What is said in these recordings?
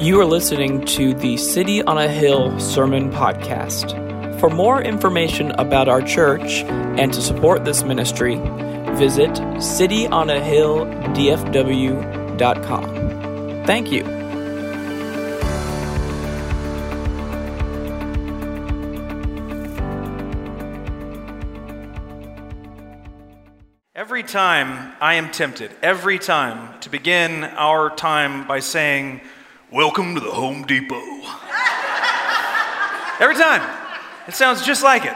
You are listening to the City on a Hill Sermon Podcast. For more information about our church and to support this ministry, visit cityonahilldfw.com. Thank you. Every time I am tempted, every time, to begin our time by saying, "Welcome to the Home Depot." Every time. It sounds just like it.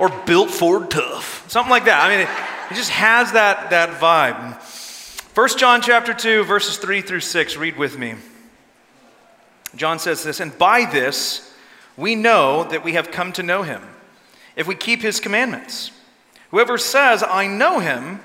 Or "Built Ford Tough." Something like that. I mean, it just has that vibe. 1 John chapter 2, verses 3 through 6. Read with me. John says this, "And by this we know that we have come to know him, if we keep his commandments. Whoever says, 'I know him,'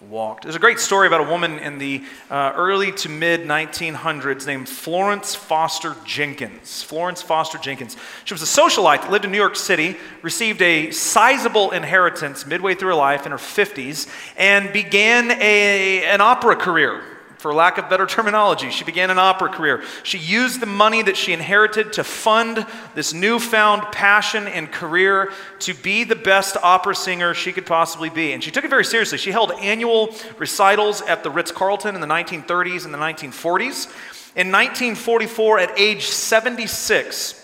walked." There's a great story about a woman in the early to mid 1900s named Florence Foster Jenkins. Florence Foster Jenkins. She was a socialite that lived in New York City, received a sizable inheritance midway through her life in her 50s, and began an opera career. For lack of better terminology, she began an opera career. She used the money that she inherited to fund this newfound passion and career to be the best opera singer she could possibly be. And she took it very seriously. She held annual recitals at the Ritz-Carlton in the 1930s and the 1940s. In 1944, at age 76,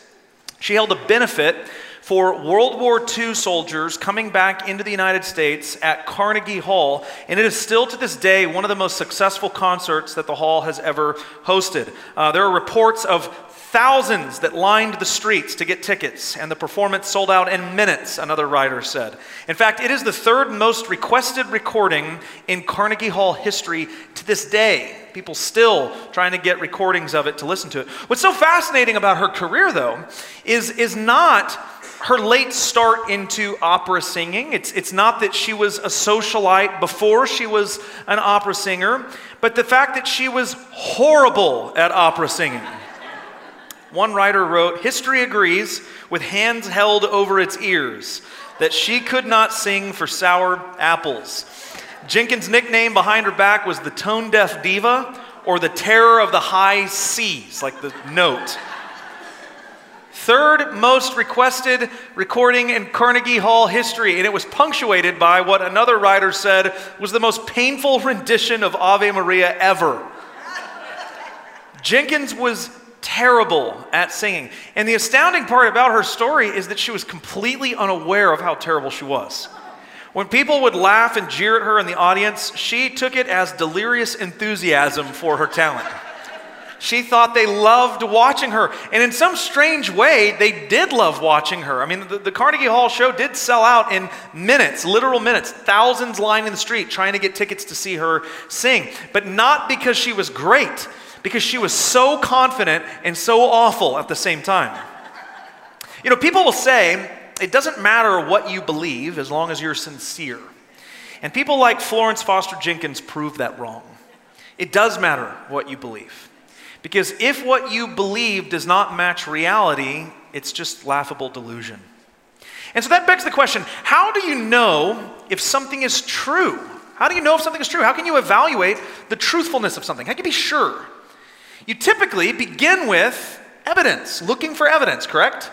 she held a benefit for World War II soldiers coming back into the United States at Carnegie Hall, and it is still to this day one of the most successful concerts that the hall has ever hosted. There are reports of thousands that lined the streets to get tickets, and the performance sold out in minutes, another writer said. In fact, it is the third most requested recording in Carnegie Hall history to this day. People still trying to get recordings of it to listen to it. What's so fascinating about her career, though, is not her late start into opera singing. It's not that she was a socialite before she was an opera singer, but the fact that she was horrible at opera singing. One writer wrote, "History agrees, with hands held over its ears, that she could not sing for sour apples." Jenkins' nickname behind her back was the tone-deaf diva, or the terror of the high C's, like the note. Third most requested recording in Carnegie Hall history, and it was punctuated by what another writer said was the most painful rendition of Ave Maria ever. Jenkins was terrible at singing, and the astounding part about her story is that she was completely unaware of how terrible she was. When people would laugh and jeer at her in the audience, she took it as delirious enthusiasm for her talent. She thought they loved watching her. And in some strange way, they did love watching her. I mean, the Carnegie Hall show did sell out in minutes, literal minutes, thousands lining the street trying to get tickets to see her sing. But not because she was great, because she was so confident and so awful at the same time. You know, people will say, it doesn't matter what you believe as long as you're sincere. And people like Florence Foster Jenkins prove that wrong. It does matter what you believe. Because if what you believe does not match reality, it's just laughable delusion. And so that begs the question, how do you know if something is true? How do you know if something is true? How can you evaluate the truthfulness of something? How can you be sure? You typically begin with evidence, looking for evidence, correct?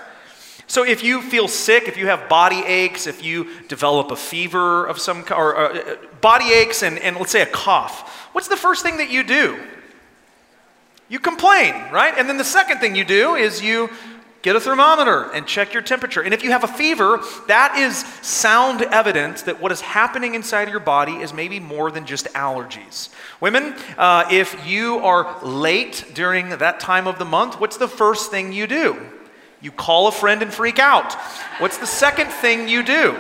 So if you feel sick, if you have body aches, if you develop a fever of some kind, or body aches and let's say a cough, what's the first thing that you do? You complain, right? And then the second thing you do is you get a thermometer and check your temperature. And if you have a fever, that is sound evidence that what is happening inside of your body is maybe more than just allergies. Women, if you are late during that time of the month, what's the first thing you do? You call a friend and freak out. What's the second thing you do?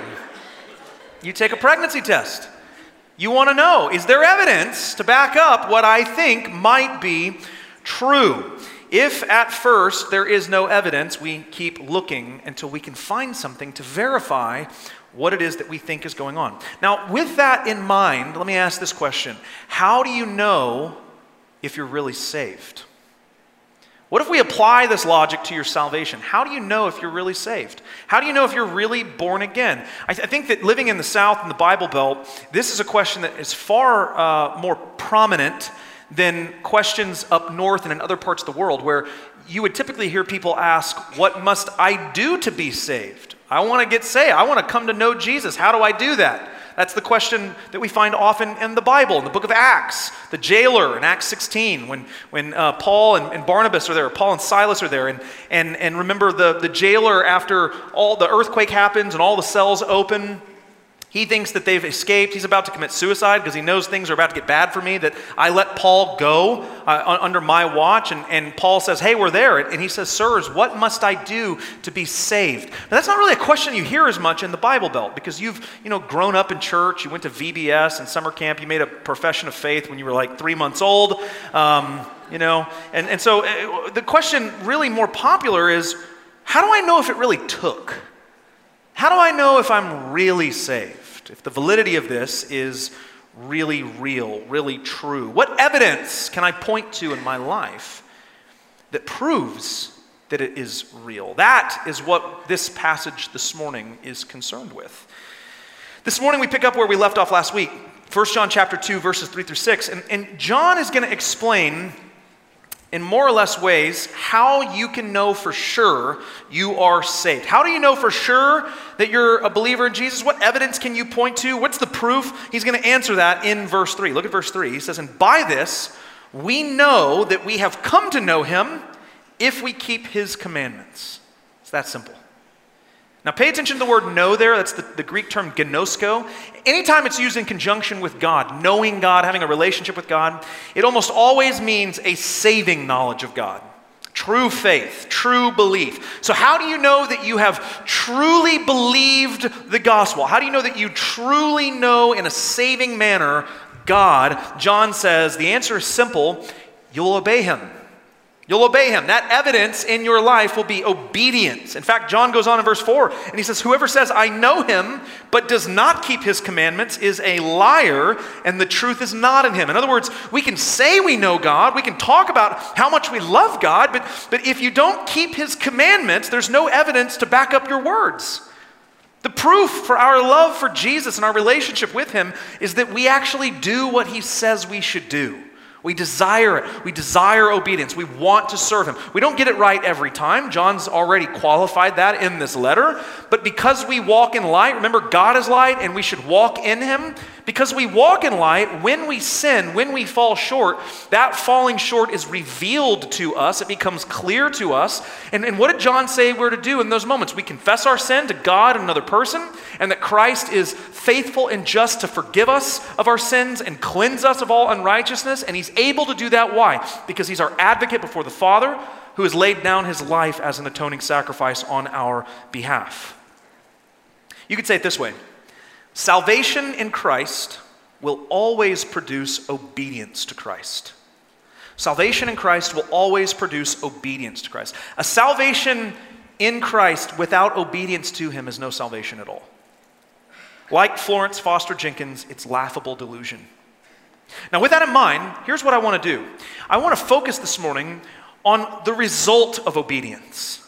You take a pregnancy test. You want to know, is there evidence to back up what I think might be true? If at first there is no evidence, we keep looking until we can find something to verify what it is that we think is going on. Now, with that in mind, let me ask this question. How do you know if you're really saved? What if we apply this logic to your salvation? How do you know if you're really saved? How do you know if you're really born again? I think that living in the South and the Bible Belt, this is a question that is far more prominent than questions up north and in other parts of the world, where you would typically hear people ask, what must I do to be saved? I want to get saved. I want to come to know Jesus. How do I do that? That's the question that we find often in the Bible, in the book of Acts, the jailer in Acts 16, when Paul and Barnabas are there, Paul and Silas are there, and remember the jailer, after all the earthquake happens and all the cells open, he thinks that they've escaped. He's about to commit suicide because he knows things are about to get bad for me, that I let Paul go under my watch. And Paul says, hey, we're there. And he says, sirs, what must I do to be saved? Now, that's not really a question you hear as much in the Bible Belt, because you've grown up in church. You went to VBS and summer camp. You made a profession of faith when you were like 3 months old. And so the question really more popular is, how do I know if it really took? How do I know if I'm really saved? If the validity of this is really real, really true? What evidence can I point to in my life that proves that it is real? That is what this passage this morning is concerned with. This morning we pick up where we left off last week, 1 John chapter 2, verses 3 through 6. And John is going to explain in more or less ways how you can know for sure you are saved. How do you know for sure that you're a believer in Jesus? What evidence can you point to? What's the proof? He's going to answer that in verse 3. Look at verse 3. He says, and by this we know that we have come to know him if we keep his commandments. It's that simple. Now pay attention to the word know there. That's the Greek term gnosko. Anytime it's used in conjunction with God, knowing God, having a relationship with God, it almost always means a saving knowledge of God. True faith, true belief. So how do you know that you have truly believed the gospel? How do you know that you truly know in a saving manner God? John says the answer is simple. You'll obey him. You'll obey him. That evidence in your life will be obedience. In fact, John goes on in verse 4, and he says, whoever says, I know him, but does not keep his commandments is a liar, and the truth is not in him. In other words, we can say we know God. We can talk about how much we love God, but if you don't keep his commandments, there's no evidence to back up your words. The proof for our love for Jesus and our relationship with him is that we actually do what he says we should do. We desire it. We desire obedience. We want to serve him. We don't get it right every time. John's already qualified that in this letter. But because we walk in light, remember God is light and we should walk in him. Because we walk in light, when we sin, when we fall short, that falling short is revealed to us. It becomes clear to us. And what did John say we're to do in those moments? We confess our sin to God and another person, and that Christ is faithful and just to forgive us of our sins and cleanse us of all unrighteousness. And he's able to do that. Why? Because he's our advocate before the Father, who has laid down his life as an atoning sacrifice on our behalf. You could say it this way. Salvation in Christ will always produce obedience to Christ. Salvation in Christ will always produce obedience to Christ. A salvation in Christ without obedience to him is no salvation at all. Like Florence Foster Jenkins, it's laughable delusion. Now, with that in mind, here's what I want to do. I want to focus this morning on the result of obedience.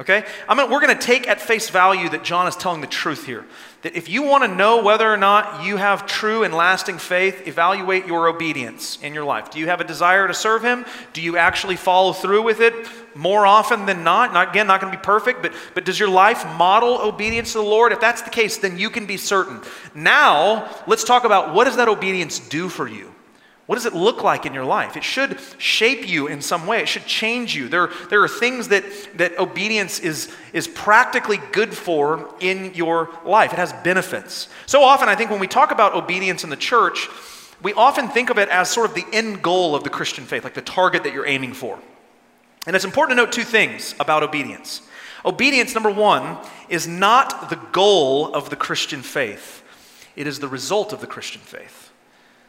Okay? We're going to take at face value that John is telling the truth here. That if you want to know whether or not you have true and lasting faith, evaluate your obedience in your life. Do you have a desire to serve him? Do you actually follow through with it more often than not? Now, again, not going to be perfect, but does your life model obedience to the Lord? If that's the case, then you can be certain. Now, let's talk about what does that obedience do for you? What does it look like in your life? It should shape you in some way. It should change you. There are things that obedience is practically good for in your life. It has benefits. So often, I think when we talk about obedience in the church, we often think of it as sort of the end goal of the Christian faith, like the target that you're aiming for. And it's important to note two things about obedience. Obedience, number one, is not the goal of the Christian faith. It is the result of the Christian faith.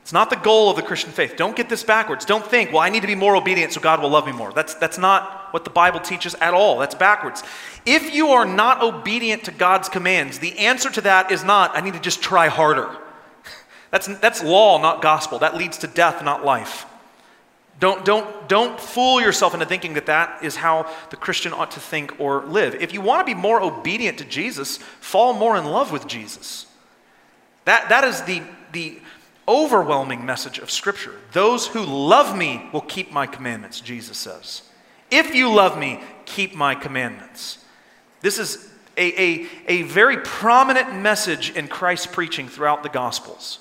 It's not the goal of the Christian faith. Don't get this backwards. Don't think, well, I need to be more obedient so God will love me more. That's not what the Bible teaches at all. That's backwards. If you are not obedient to God's commands, the answer to that is not, I need to just try harder. That's law, not gospel. That leads to death, not life. Don't fool yourself into thinking that that is how the Christian ought to think or live. If you want to be more obedient to Jesus, fall more in love with Jesus. That is the overwhelming message of Scripture. Those who love me will keep my commandments, Jesus says. If you love me, keep my commandments. This is a very prominent message in Christ's preaching throughout the Gospels.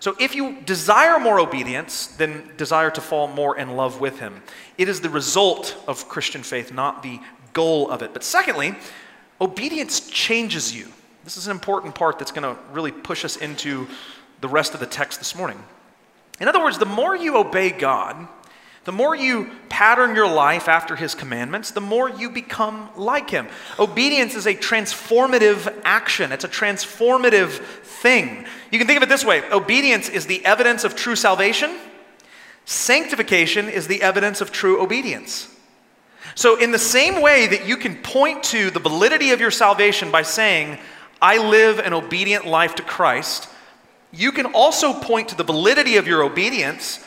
So if you desire more obedience, then desire to fall more in love with him. It is the result of Christian faith, not the goal of it. But secondly, obedience changes you. This is an important part that's going to really push us into the rest of the text this morning. In other words, the more you obey God, the more you pattern your life after his commandments, the more you become like him. Obedience is a transformative action. It's a transformative thing. You can think of it this way. Obedience is the evidence of true salvation. Sanctification is the evidence of true obedience. So in the same way that you can point to the validity of your salvation by saying, I live an obedient life to Christ, you can also point to the validity of your obedience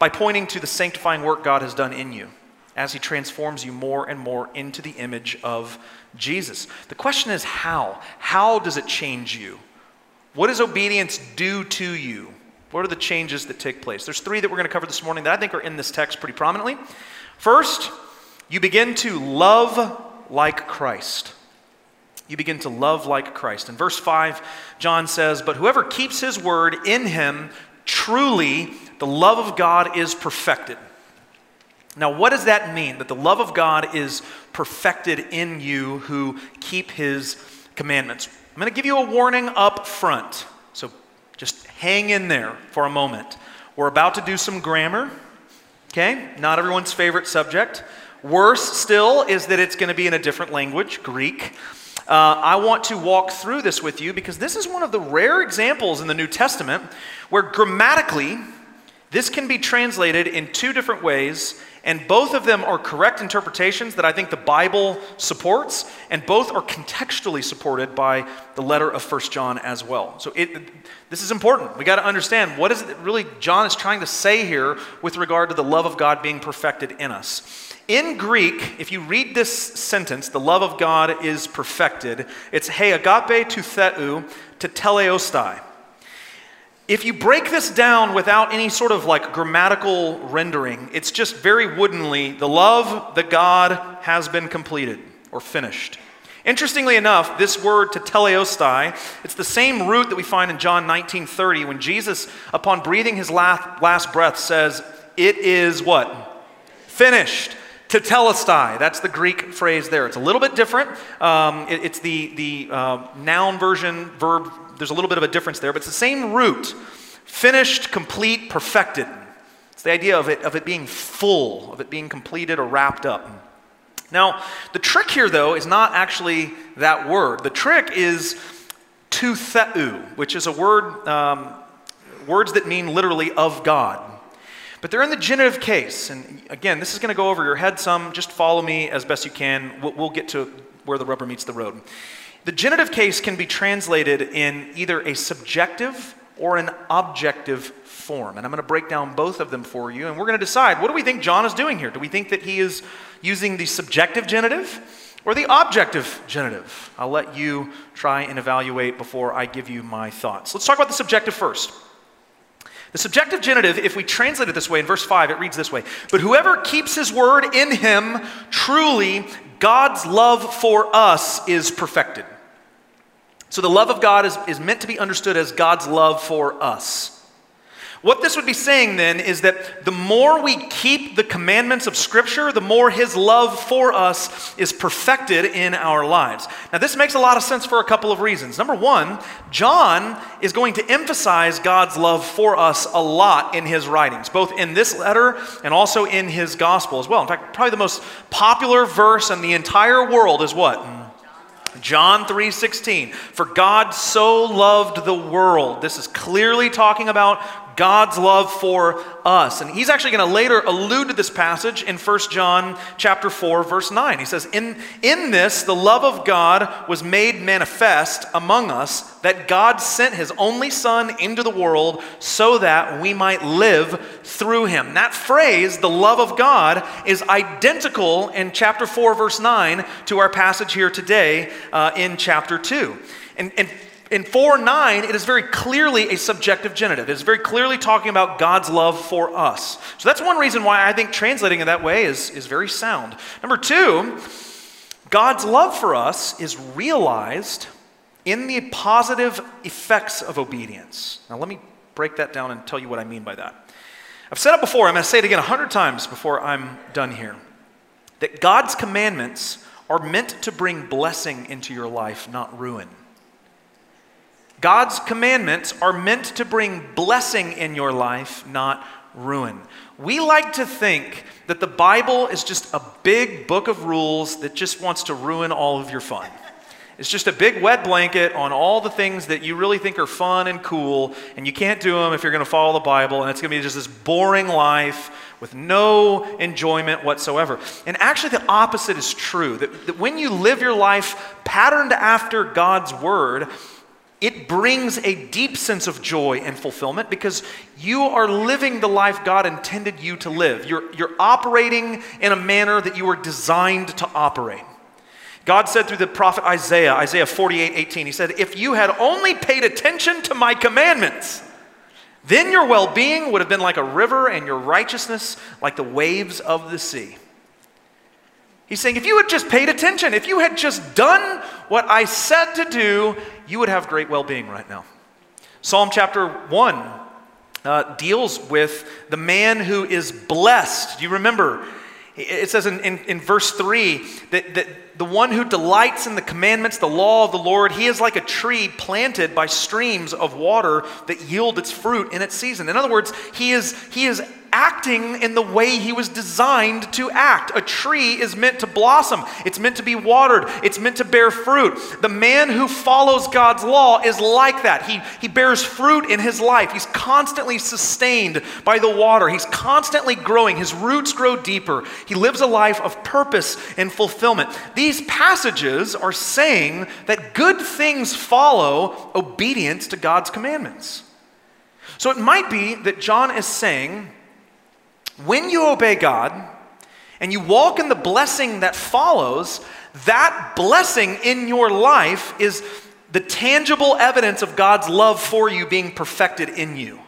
by pointing to the sanctifying work God has done in you as he transforms you more and more into the image of Jesus. The question is how? How does it change you? What does obedience do to you? What are the changes that take place? There's three that we're going to cover this morning that I think are in this text pretty prominently. First, you begin to love like Christ. You begin to love like Christ. In verse 5, John says, "But whoever keeps his word, in him truly the love of God is perfected." Now, what does that mean, that the love of God is perfected in you who keep his commandments? I'm going to give you a warning up front, so just hang in there for a moment. We're about to do some grammar, okay? Not everyone's favorite subject. Worse still is that it's going to be in a different language, Greek. I want to walk through this with you because this is one of the rare examples in the New Testament where grammatically this can be translated in two different ways, and both of them are correct interpretations that I think the Bible supports, and both are contextually supported by the letter of 1 John as well. So this is important. We got to understand what is it that really John is trying to say here with regard to the love of God being perfected in us. In Greek, if you read this sentence, the love of God is perfected, it's he agape tou theou to teleostai. If you break this down without any sort of like grammatical rendering, it's just very woodenly, the love that God has been completed or finished. Interestingly enough, this word to teleostai, it's the same root that we find in John 19:30 when Jesus, upon breathing his last breath, says, it is what? Finished. Tetelestai, that's the Greek phrase there. It's a little bit different. It's the noun version, verb. There's a little bit of a difference there, but it's the same root. Finished, complete, perfected. It's the idea of it being full, of it being completed or wrapped up. Now, the trick here, though, is not actually that word. The trick is tou theou, which is a word, words that mean literally of God. But they're in the genitive case, and again, this is going to go over your head some. Just follow me as best you can. We'll get to where the rubber meets the road. The genitive case can be translated in either a subjective or an objective form, and I'm going to break down both of them for you, and we're going to decide, what do we think John is doing here? Do we think that he is using the subjective genitive or the objective genitive? I'll let you try and evaluate before I give you my thoughts. Let's talk about the subjective first. The subjective genitive, if we translate it this way, in verse 5, it reads this way, "But whoever keeps his word, in him truly God's love for us is perfected." So the love of God is meant to be understood as God's love for us. What this would be saying then is that the more we keep the commandments of Scripture, the more his love for us is perfected in our lives. Now this makes a lot of sense for a couple of reasons. Number one, John is going to emphasize God's love for us a lot in his writings, both in this letter and also in his gospel as well. In fact, probably the most popular verse in the entire world is what? John 3:16, "For God so loved the world." This is clearly talking about God's love for us. And he's actually going to later allude to this passage in 1 John chapter 4, verse 9. He says, in this, the love of God was made manifest among us, that God sent his only Son into the world so that we might live through him. That phrase, the love of God, is identical in chapter 4, verse 9 to our passage here today in chapter 2. And in 4:9, it is very clearly a subjective genitive. It is very clearly talking about God's love for us. So that's one reason why I think translating it that way is very sound. Number two, God's love for us is realized in the positive effects of obedience. Now let me break that down and tell you what I mean by that. I've said it before, I'm going to say it again 100 times before I'm done here, that God's commandments are meant to bring blessing into your life, not ruin. God's commandments are meant to bring blessing in your life, not ruin. We like to think that the Bible is just a big book of rules that just wants to ruin all of your fun. It's just a big wet blanket on all the things that you really think are fun and cool, and you can't do them if you're going to follow the Bible, and it's going to be just this boring life with no enjoyment whatsoever. And actually the opposite is true, that when you live your life patterned after God's word, it brings a deep sense of joy and fulfillment because you are living the life God intended you to live. You're operating in a manner that you were designed to operate. God said through the prophet Isaiah, Isaiah 48:18, he said, if you had only paid attention to my commandments, then your well-being would have been like a river and your righteousness like the waves of the sea. He's saying, if you had just paid attention, if you had just done what I said to do, you would have great well-being right now. Psalm chapter 1 deals with the man who is blessed. Do you remember? It says in verse 3 that the one who delights in the commandments, the law of the Lord, he is like a tree planted by streams of water that yield its fruit in its season. In other words, he is acting in the way he was designed to act. A tree is meant to blossom. It's meant to be watered. It's meant to bear fruit. The man who follows God's law is like that. He bears fruit in his life. He's constantly sustained by the water. He's constantly growing. His roots grow deeper. He lives a life of purpose and fulfillment. These passages are saying that good things follow obedience to God's commandments. So it might be that John is saying, when you obey God and you walk in the blessing that follows, that blessing in your life is the tangible evidence of God's love for you being perfected in you.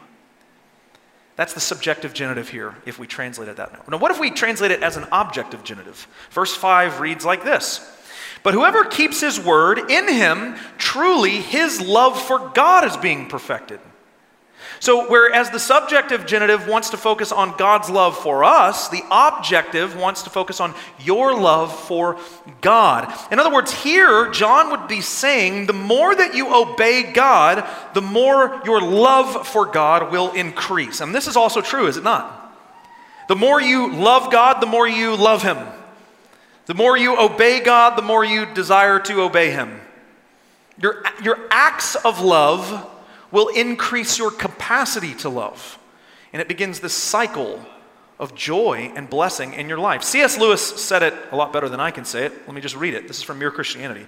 That's the subjective genitive here if we translate it that way. Now what if we translate it as an objective genitive? Verse 5 reads like this. But whoever keeps his word, in him truly his love for God is being perfected. So whereas the subjective genitive wants to focus on God's love for us, the objective wants to focus on your love for God. In other words, here John would be saying the more that you obey God, the more your love for God will increase. And this is also true, is it not? The more you love God, the more you love him. The more you obey God, the more you desire to obey him. Your acts of love will increase your capacity to love. And it begins this cycle of joy and blessing in your life. C.S. Lewis said it a lot better than I can say it. Let me just read it. This is from Mere Christianity.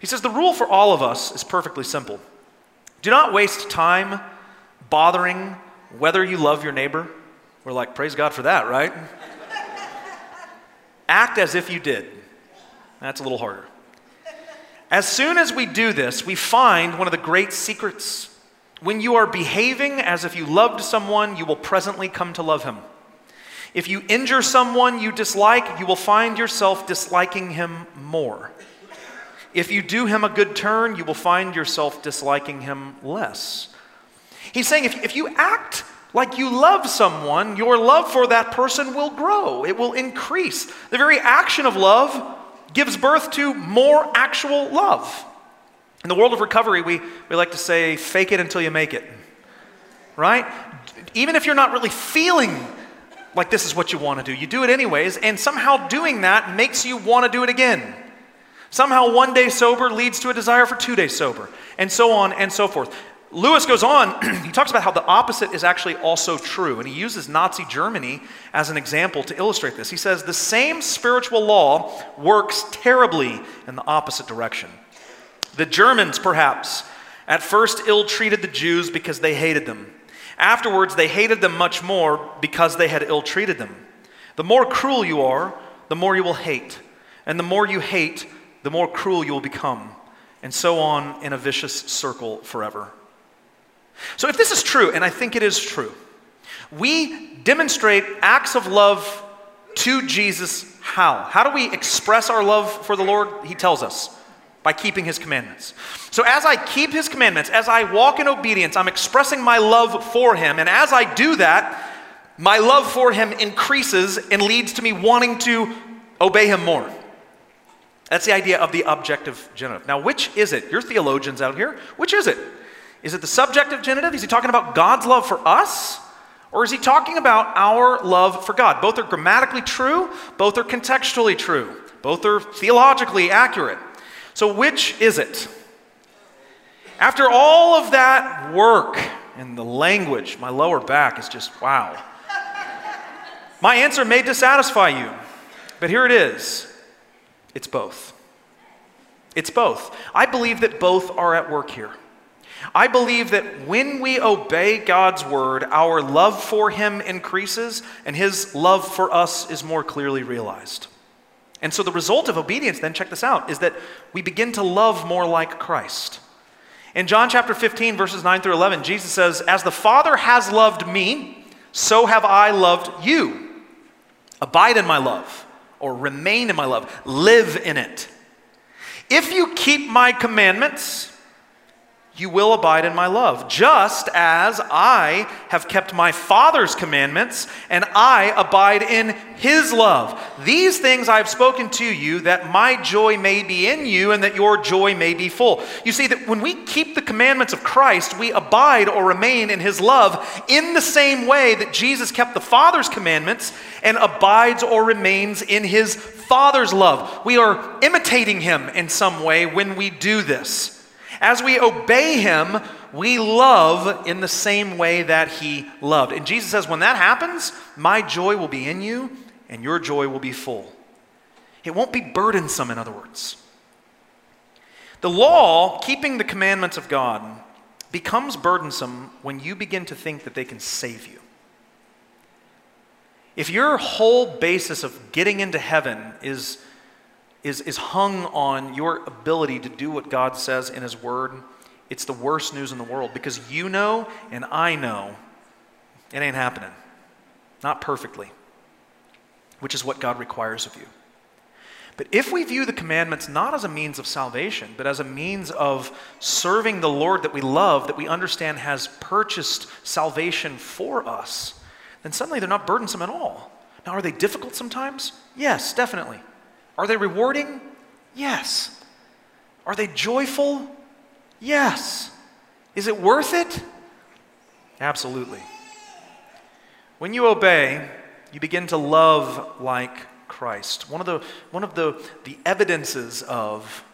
He says, the rule for all of us is perfectly simple. Do not waste time bothering whether you love your neighbor. We're like, praise God for that, right? Act as if you did. That's a little harder. As soon as we do this, we find one of the great secrets. When you are behaving as if you loved someone, you will presently come to love him. If you injure someone you dislike, you will find yourself disliking him more. If you do him a good turn, you will find yourself disliking him less. He's saying if you act like you love someone, your love for that person will grow. It will increase. The very action of love gives birth to more actual love. In the world of recovery, we like to say, fake it until you make it, right? Even if you're not really feeling like this is what you want to do, you do it anyways, and somehow doing that makes you want to do it again. Somehow one day sober leads to a desire for 2 days sober, and so on and so forth. Lewis goes on, he talks about how the opposite is actually also true, and he uses Nazi Germany as an example to illustrate this. He says, the same spiritual law works terribly in the opposite direction. The Germans, perhaps, at first ill-treated the Jews because they hated them. Afterwards, they hated them much more because they had ill-treated them. The more cruel you are, the more you will hate, and the more you hate, the more cruel you will become, and so on in a vicious circle forever. So if this is true, and I think it is true, we demonstrate acts of love to Jesus how? How do we express our love for the Lord? He tells us, by keeping his commandments. So as I keep his commandments, as I walk in obedience, I'm expressing my love for him, and as I do that, my love for him increases and leads to me wanting to obey him more. That's the idea of the objective genitive. Now, which is it? You're theologians out here. Which is it? Is it the subjective genitive? Is he talking about God's love for us? Or is he talking about our love for God? Both are grammatically true. Both are contextually true. Both are theologically accurate. So which is it? After all of that work and the language, my lower back is just, wow. My answer may dissatisfy you, but here it is. It's both. It's both. I believe that both are at work here. I believe that when we obey God's word, our love for him increases and his love for us is more clearly realized. And so the result of obedience, then, check this out, is that we begin to love more like Christ. In John chapter 15, verses 9 through 11, Jesus says, "As the Father has loved me, so have I loved you. Abide in my love," or remain in my love, live in it. "If you keep my commandments, you will abide in my love, just as I have kept my Father's commandments, and I abide in his love. These things I have spoken to you, that my joy may be in you, and that your joy may be full." You see that when we keep the commandments of Christ, we abide or remain in his love in the same way that Jesus kept the Father's commandments and abides or remains in his Father's love. We are imitating him in some way when we do this. As we obey him, we love in the same way that he loved. And Jesus says, when that happens, my joy will be in you and your joy will be full. It won't be burdensome, in other words. The law, keeping the commandments of God, becomes burdensome when you begin to think that they can save you. If your whole basis of getting into heaven is hung on your ability to do what God says in his word, it's the worst news in the world, because you know and I know it ain't happening. Not perfectly, which is what God requires of you. But if we view the commandments not as a means of salvation, but as a means of serving the Lord that we love, that we understand has purchased salvation for us, then suddenly they're not burdensome at all. Now, are they difficult sometimes? Yes, definitely. Are they rewarding? Yes. Are they joyful? Yes. Is it worth it? Absolutely. When you obey, you begin to love like Christ. One of the evidences of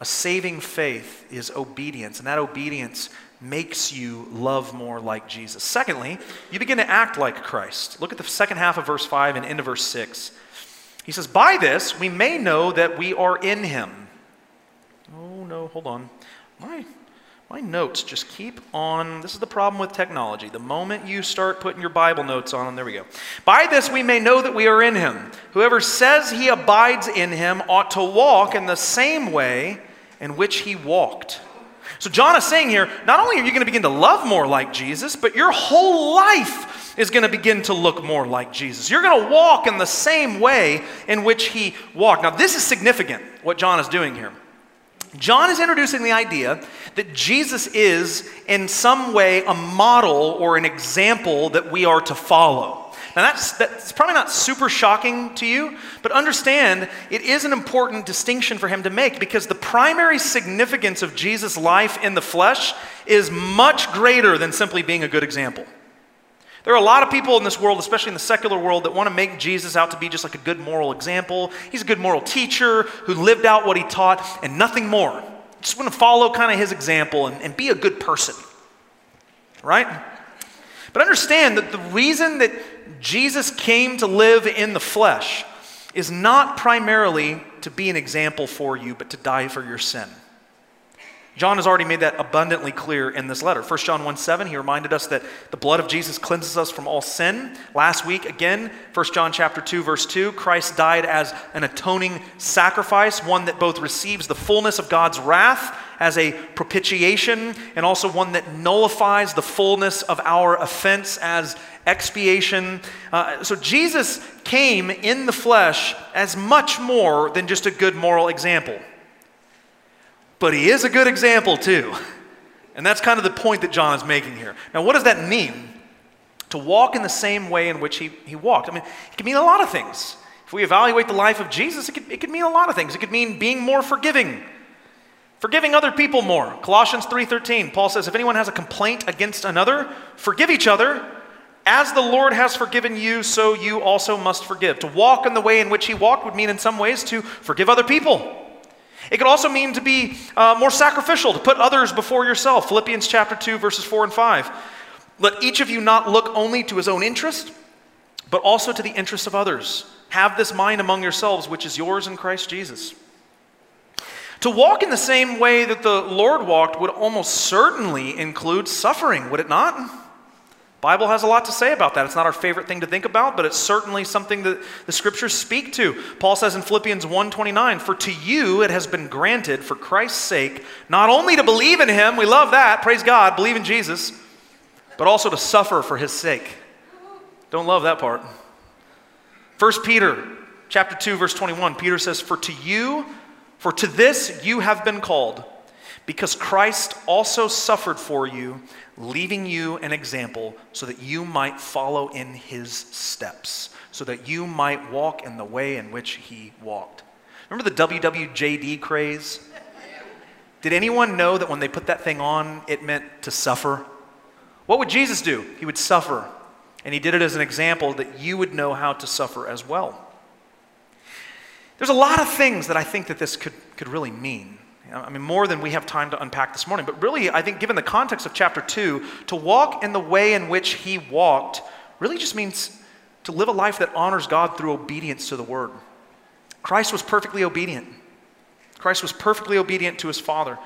a saving faith is obedience, and that obedience makes you love more like Jesus. Secondly, you begin to act like Christ. Look at the second half of verse 5 and into verse 6. He says, "By this we may know that we are in him." Oh no, hold on. My notes just keep on. This is the problem with technology. The moment you start putting your Bible notes on, there we go. "By this we may know that we are in him. Whoever says he abides in him ought to walk in the same way in which he walked." So John is saying here, not only are you going to begin to love more like Jesus, but your whole life is going to begin to look more like Jesus. You're going to walk in the same way in which he walked. Now, this is significant, what John is doing here. John is introducing the idea that Jesus is in some way a model or an example that we are to follow. Now, that's probably not super shocking to you, but understand it is an important distinction for him to make, because the primary significance of Jesus' life in the flesh is much greater than simply being a good example. There are a lot of people in this world, especially in the secular world, that want to make Jesus out to be just like a good moral example. He's a good moral teacher who lived out what he taught and nothing more. just want to follow kind of his example and be a good person, right? But understand that the reason that Jesus came to live in the flesh is not primarily to be an example for you, but to die for your sin. John has already made that abundantly clear in this letter. 1 John 1:7, he reminded us that the blood of Jesus cleanses us from all sin. Last week, again, 1 John chapter 2, verse 2, Christ died as an atoning sacrifice, one that both receives the fullness of God's wrath as a propitiation, and also one that nullifies the fullness of our offense as expiation. So Jesus came in the flesh as much more than just a good moral example. But he is a good example too. And that's kind of the point that John is making here. Now, what does that mean? To walk in the same way in which he walked. I mean, it can mean a lot of things. If we evaluate the life of Jesus, it could mean a lot of things. It could mean being more forgiving. Forgiving other people more. Colossians 3:13, Paul says, if anyone has a complaint against another, forgive each other. As the Lord has forgiven you, so you also must forgive. To walk in the way in which he walked would mean in some ways to forgive other people. It could also mean to be more sacrificial, to put others before yourself. Philippians chapter 2, verses 4 and 5. Let each of you not look only to his own interest, but also to the interests of others. Have this mind among yourselves, which is yours in Christ Jesus. To walk in the same way that the Lord walked would almost certainly include suffering, would it not? The Bible has a lot to say about that. It's not our favorite thing to think about, but it's certainly something that the scriptures speak to. Paul says in Philippians 1:29, for to you it has been granted for Christ's sake, not only to believe in him, we love that, praise God, believe in Jesus, but also to suffer for his sake. Don't love that part. 1 Peter chapter 2, verse 21, Peter says, for to this you have been called, because Christ also suffered for you, leaving you an example so that you might follow in his steps, so that you might walk in the way in which he walked. Remember the WWJD craze? Did anyone know that when they put that thing on, it meant to suffer? What would Jesus do? He would suffer, and he did it as an example that you would know how to suffer as well. There's a lot of things that I think that this could really mean. I mean, more than we have time to unpack this morning. But really, I think given the context of chapter 2, to walk in the way in which he walked really just means to live a life that honors God through obedience to the word. Christ was perfectly obedient. Christ was perfectly obedient to his Father.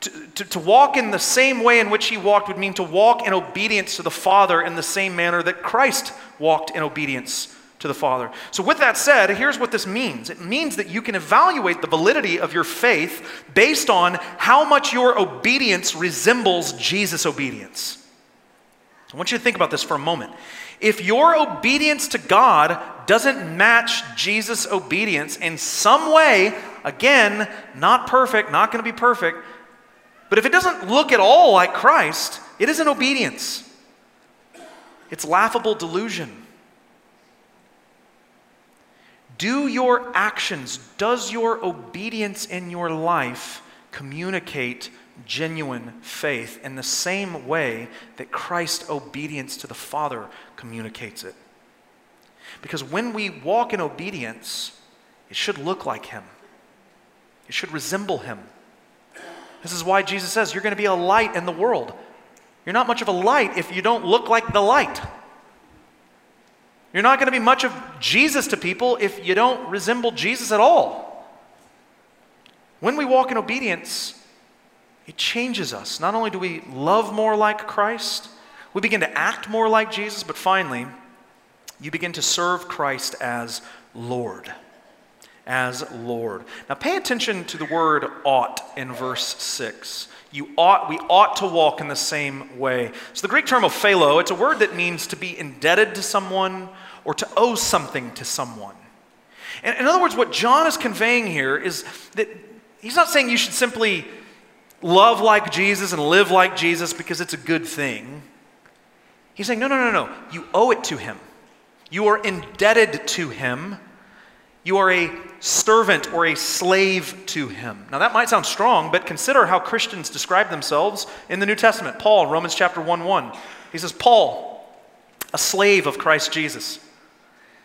To walk in the same way in which he walked would mean to walk in obedience to the Father in the same manner that Christ walked in obedience to the Father. So with that said, here's what this means. It means that you can evaluate the validity of your faith based on how much your obedience resembles Jesus' obedience. I want you to think about this for a moment. If your obedience to God doesn't match Jesus' obedience in some way, again, not perfect, not going to be perfect, but if it doesn't look at all like Christ, it isn't obedience. It's laughable delusion. Do your actions, does your obedience in your life communicate genuine faith in the same way that Christ's obedience to the Father communicates it? Because when we walk in obedience, it should look like him. It should resemble him. This is why Jesus says you're going to be a light in the world. You're not much of a light if you don't look like the light. You're not going to be much of Jesus to people if you don't resemble Jesus at all. When we walk in obedience, it changes us. Not only do we love more like Christ, we begin to act more like Jesus, but finally, you begin to serve Christ as Lord. As Lord. Now pay attention to the word ought in verse 6. We ought to walk in the same way. So the Greek term of phalo, it's a word that means to be indebted to someone or to owe something to someone. And in other words, what John is conveying here is that he's not saying you should simply love like Jesus and live like Jesus because it's a good thing. He's saying, no. You owe it to him. You are indebted to him. You are a servant or a slave to him. Now that might sound strong, but consider how Christians describe themselves in the New Testament. Paul, Romans chapter 1:1, he says, Paul, a slave of Christ Jesus.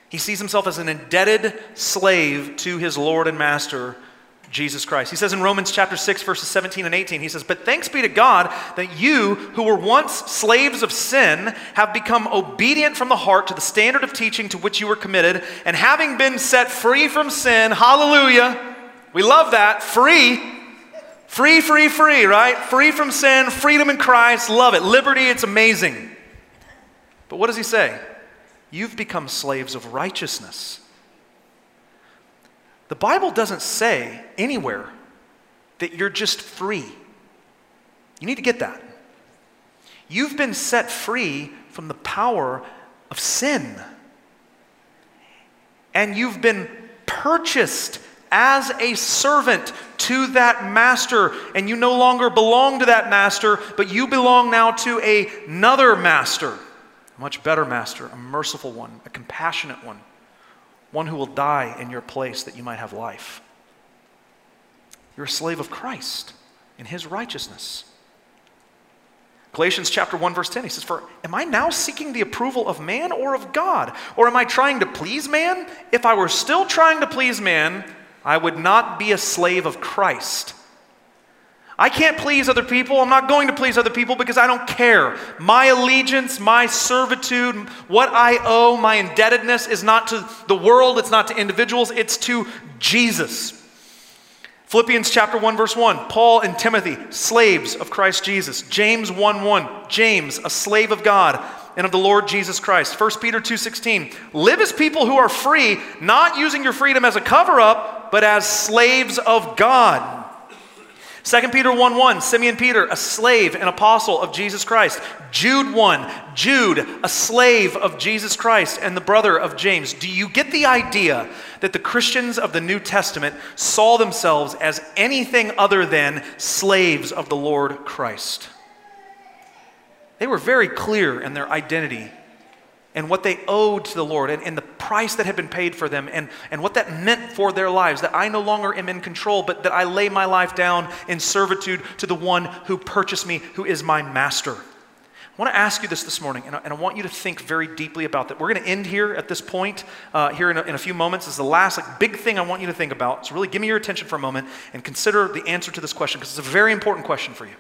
He sees himself as an indebted slave to his Lord and Master, Jesus Christ. He says in Romans chapter 6, verses 17 and 18, he says, "But thanks be to God that you, who were once slaves of sin, have become obedient from the heart to the standard of teaching to which you were committed, and having been set free from sin," hallelujah, we love that, free, right? Free from sin, freedom in Christ, love it, liberty, it's amazing. But what does he say? You've become slaves of righteousness. The Bible doesn't say anywhere that you're just free. You need to get that. You've been set free from the power of sin. And you've been purchased as a servant to that master. And you no longer belong to that master, but you belong now to another master. A much better master, a merciful one, a compassionate one. One who will die in your place that you might have life. You're a slave of Christ in his righteousness. Galatians chapter 1 verse 10, he says, "For am I now seeking the approval of man or of God? Or am I trying to please man? If I were still trying to please man, I would not be a slave of Christ." I can't please other people. I'm not going to please other people because I don't care. My allegiance, my servitude, what I owe, my indebtedness is not to the world. It's not to individuals. It's to Jesus. Philippians chapter 1 verse 1, Paul and Timothy, slaves of Christ Jesus. James 1:1, James, a slave of God and of the Lord Jesus Christ. 1 Peter 2:16, live as people who are free, not using your freedom as a cover-up, but as slaves of God. 2 Peter 1:1, Simeon Peter, a slave and apostle of Jesus Christ. Jude 1, Jude, a slave of Jesus Christ and the brother of James. Do you get the idea that the Christians of the New Testament saw themselves as anything other than slaves of the Lord Christ? They were very clear in their identity and what they owed to the Lord and the price that had been paid for them and what that meant for their lives, that I no longer am in control, but that I lay my life down in servitude to the one who purchased me, who is my master. I want to ask you this morning, and I want you to think very deeply about that. We're going to end here at this point, here in a few moments. This is the last big thing I want you to think about. So really give me your attention for a moment and consider the answer to this question, because it's a very important question for you.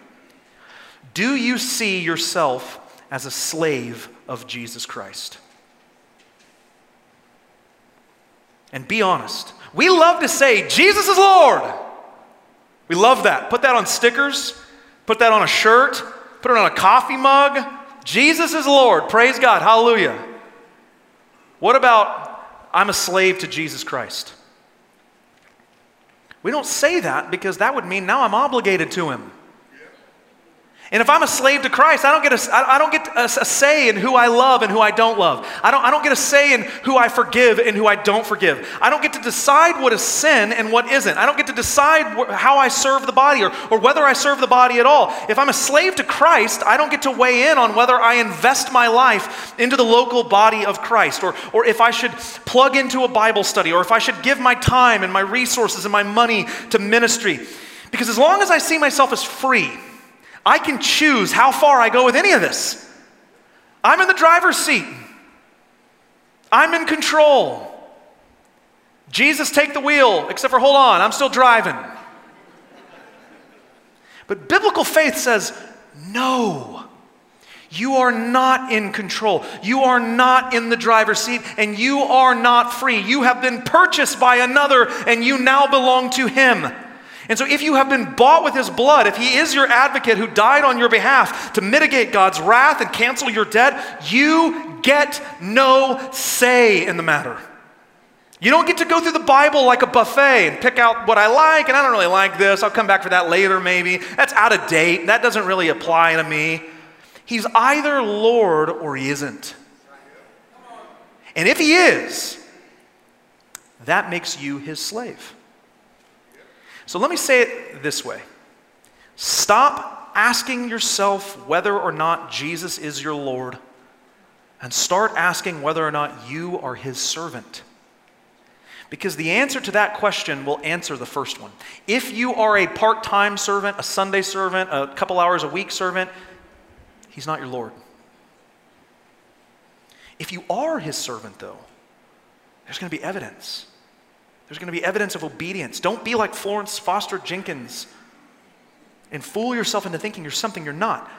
Do you see yourself as a slave of Jesus Christ? And be honest. We love to say, Jesus is Lord. We love that. Put that on stickers. Put that on a shirt. Put it on a coffee mug. Jesus is Lord. Praise God. Hallelujah. What about, I'm a slave to Jesus Christ? We don't say that because that would mean now I'm obligated to him. And if I'm a slave to Christ, I don't get a say in who I love and who I don't love. I don't get a say in who I forgive and who I don't forgive. I don't get to decide what is sin and what isn't. I don't get to decide how I serve the body or whether I serve the body at all. If I'm a slave to Christ, I don't get to weigh in on whether I invest my life into the local body of Christ or if I should plug into a Bible study or if I should give my time and my resources and my money to ministry. Because as long as I see myself as free, I can choose how far I go with any of this. I'm in the driver's seat. I'm in control. Jesus, take the wheel, except for hold on, I'm still driving. But biblical faith says, no, you are not in control. You are not in the driver's seat, and you are not free. You have been purchased by another, and you now belong to him. And so if you have been bought with his blood, if he is your advocate who died on your behalf to mitigate God's wrath and cancel your debt, you get no say in the matter. You don't get to go through the Bible like a buffet and pick out what I like, and I don't really like this. I'll come back for that later maybe. That's out of date. That doesn't really apply to me. He's either Lord or he isn't. And if he is, that makes you his slave. So let me say it this way. Stop asking yourself whether or not Jesus is your Lord and start asking whether or not you are his servant. Because the answer to that question will answer the first one. If you are a part-time servant, a Sunday servant, a couple hours a week servant, he's not your Lord. If you are his servant, though, there's going to be evidence. There's going to be evidence of obedience. Don't be like Florence Foster Jenkins and fool yourself into thinking you're something you're not.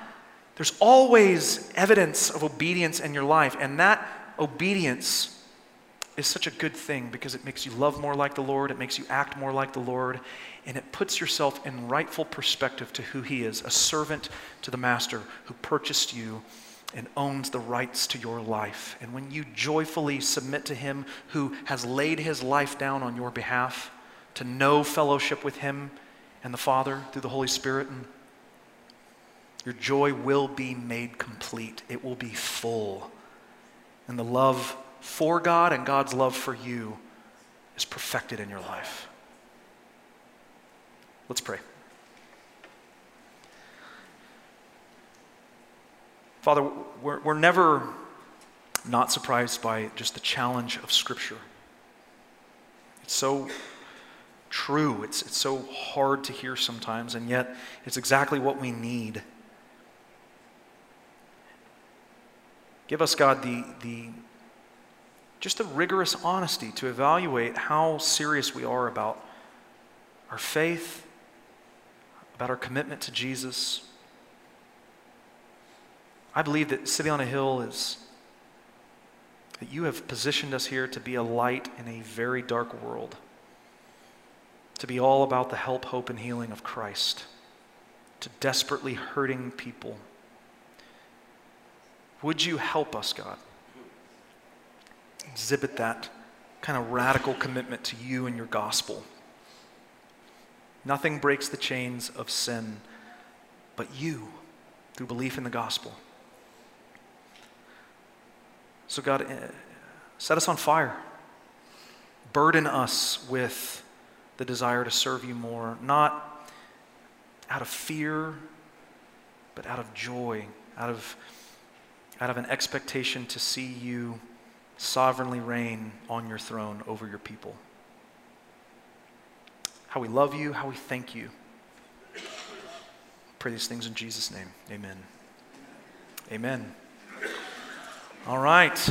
There's always evidence of obedience in your life, and that obedience is such a good thing because it makes you love more like the Lord, it makes you act more like the Lord, and it puts yourself in rightful perspective to who He is, a servant to the Master who purchased you and owns the rights to your life. And when you joyfully submit to Him who has laid His life down on your behalf to know fellowship with Him and the Father through the Holy Spirit, and your joy will be made complete. It will be full. And the love for God and God's love for you is perfected in your life. Let's pray. Father, we're never not surprised by just the challenge of Scripture. It's so true. It's so hard to hear sometimes, and yet it's exactly what we need. Give us, God, the rigorous honesty to evaluate how serious we are about our faith, about our commitment to Jesus. I believe that City on a Hill is, that you have positioned us here to be a light in a very dark world, to be all about the help, hope, and healing of Christ, to desperately hurting people. Would you help us, God, exhibit that kind of radical commitment to you and your gospel? Nothing breaks the chains of sin but you, through belief in the gospel. So God, set us on fire. Burden us with the desire to serve you more, not out of fear, but out of joy, out of an expectation to see you sovereignly reign on your throne over your people. How we love you, how we thank you. Pray these things in Jesus' name. Amen. Amen. All right.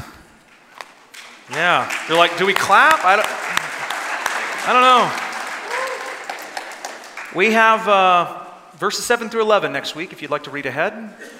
Yeah. You're like, do we clap? I don't know. We have verses 7 through 11 next week if you'd like to read ahead.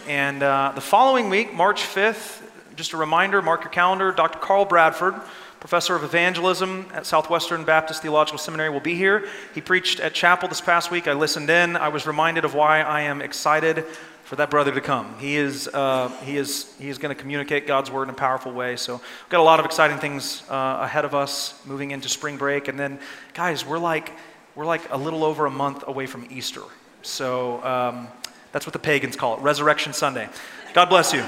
And the following week, March 5th, just a reminder, mark your calendar, Dr. Carl Bradford, professor of evangelism at Southwestern Baptist Theological Seminary, will be here. He preached at chapel this past week. I listened in. I was reminded of why I am excited for that brother to come. He is going to communicate God's word in a powerful way. So we've got a lot of exciting things ahead of us moving into spring break. And then, guys, we're like a little over a month away from Easter. So that's what the pagans call it, Resurrection Sunday. God bless you.